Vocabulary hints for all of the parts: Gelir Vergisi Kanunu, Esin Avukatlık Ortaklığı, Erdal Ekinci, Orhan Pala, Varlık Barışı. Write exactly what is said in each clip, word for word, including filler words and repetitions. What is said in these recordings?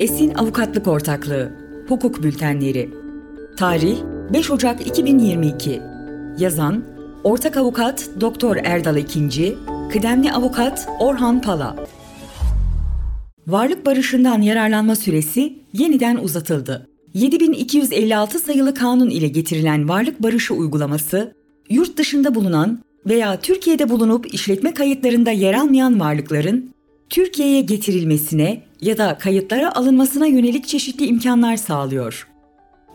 Esin Avukatlık Ortaklığı Hukuk Bültenleri. Tarih beş Ocak iki bin yirmi iki. Yazan Ortak Avukat Doktor Erdal Ekinci, Kıdemli Avukat Orhan Pala. Varlık barışından yararlanma süresi yeniden uzatıldı. yedi bin iki yüz elli altı sayılı kanun ile getirilen varlık barışı uygulaması, yurt dışında bulunan veya Türkiye'de bulunup işletme kayıtlarında yer almayan varlıkların Türkiye'ye getirilmesine ya da kayıtlara alınmasına yönelik çeşitli imkanlar sağlıyor.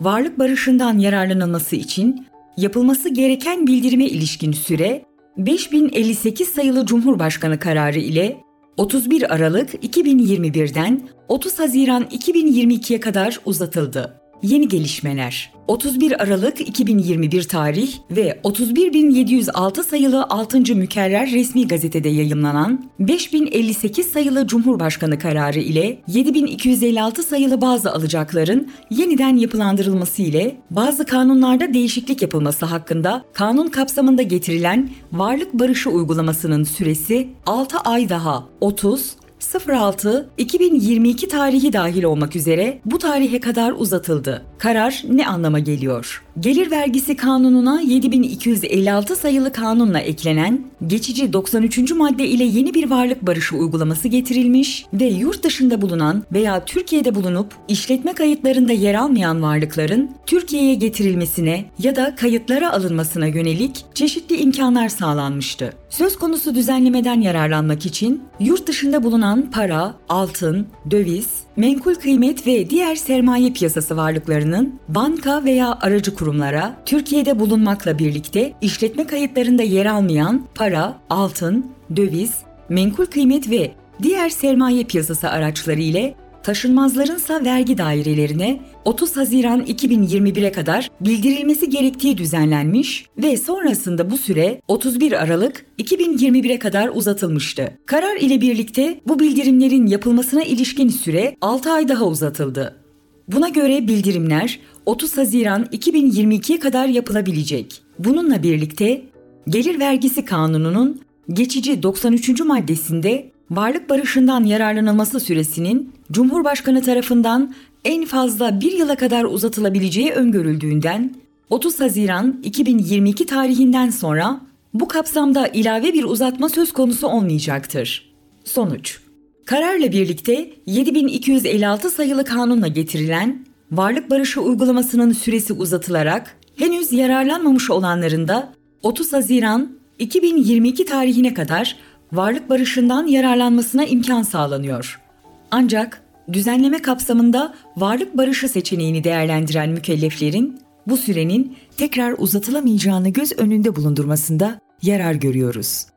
Varlık barışından yararlanılması için yapılması gereken bildirime ilişkin süre beş bin elli sekiz sayılı Cumhurbaşkanı kararı ile otuz bir Aralık iki bin yirmi bir'den otuz Haziran iki bin yirmi iki'ye kadar uzatıldı. Yeni gelişmeler: otuz bir Aralık iki bin yirmi bir tarih ve otuz bir bin yedi yüz altı sayılı altıncı Mükerrer Resmi Gazete'de yayımlanan beş bin elli sekiz sayılı Cumhurbaşkanı kararı ile yedi bin iki yüz elli altı sayılı bazı alacakların yeniden yapılandırılması ile bazı kanunlarda değişiklik yapılması hakkında kanun kapsamında getirilen varlık barışı uygulamasının süresi altı ay daha otuz Aralık iki bin yirmi iki tarihi dahil olmak üzere bu tarihe kadar uzatıldı. Karar ne anlama geliyor? Gelir Vergisi Kanunu'na yedi bin iki yüz elli altı sayılı kanunla eklenen geçici doksan üçüncü madde ile yeni bir varlık barışı uygulaması getirilmiş ve yurt dışında bulunan veya Türkiye'de bulunup işletme kayıtlarında yer almayan varlıkların Türkiye'ye getirilmesine ya da kayıtlara alınmasına yönelik çeşitli imkanlar sağlanmıştı. Söz konusu düzenlemeden yararlanmak için yurt dışında bulunan para, altın, döviz, menkul kıymet ve diğer sermaye piyasası varlıklarının banka veya aracı kurumlara Türkiye'de bulunmakla birlikte işletme kayıtlarında yer almayan para, altın, döviz, menkul kıymet ve diğer sermaye piyasası araçları ile taşınmazlarınsa vergi dairelerine otuz Haziran iki bin yirmi bir'e kadar bildirilmesi gerektiği düzenlenmiş ve sonrasında bu süre otuz bir Aralık iki bin yirmi bir'e kadar uzatılmıştı. Karar ile birlikte bu bildirimlerin yapılmasına ilişkin süre altı ay daha uzatıldı. Buna göre bildirimler otuz Haziran iki bin yirmi iki'ye kadar yapılabilecek. Bununla birlikte Gelir Vergisi Kanunu'nun geçici doksan üçüncü maddesinde varlık barışından yararlanılması süresinin Cumhurbaşkanı tarafından en fazla bir yıla kadar uzatılabileceği öngörüldüğünden otuz Haziran iki bin yirmi iki tarihinden sonra bu kapsamda ilave bir uzatma söz konusu olmayacaktır. Sonuç: kararla birlikte yedi bin iki yüz elli altı sayılı kanunla getirilen varlık barışı uygulamasının süresi uzatılarak henüz yararlanmamış olanların da otuz Haziran iki bin yirmi iki tarihine kadar varlık barışından yararlanmasına imkan sağlanıyor. Ancak düzenleme kapsamında varlık barışı seçeneğini değerlendiren mükelleflerin bu sürenin tekrar uzatılamayacağını göz önünde bulundurmasında yarar görüyoruz.